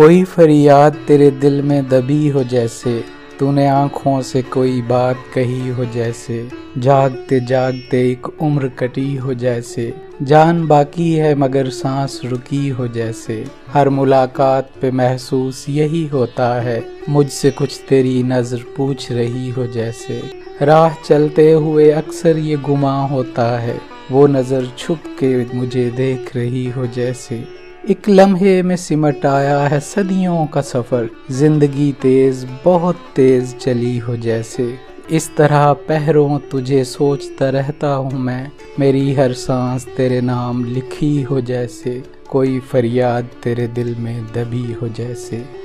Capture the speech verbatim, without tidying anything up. कोई फरियाद तेरे दिल में दबी हो जैसे, तूने आँखों से कोई बात कही हो जैसे, जागते जागते एक उम्र कटी हो जैसे, जान बाकी है मगर सांस रुकी हो जैसे। हर मुलाकात पे महसूस यही होता है, मुझसे कुछ तेरी नज़र पूछ रही हो जैसे। राह चलते हुए अक्सर ये गुमा होता है, वो नज़र छुप के मुझे देख रही हो जैसे। एक लम्हे में सिमट आया है सदियों का सफ़र, जिंदगी तेज़ बहुत तेज़ चली हो जैसे। इस तरह पहरों तुझे सोचता रहता हूँ मैं, मेरी हर सांस तेरे नाम लिखी हो जैसे। कोई फरियाद तेरे दिल में दबी हो जैसे।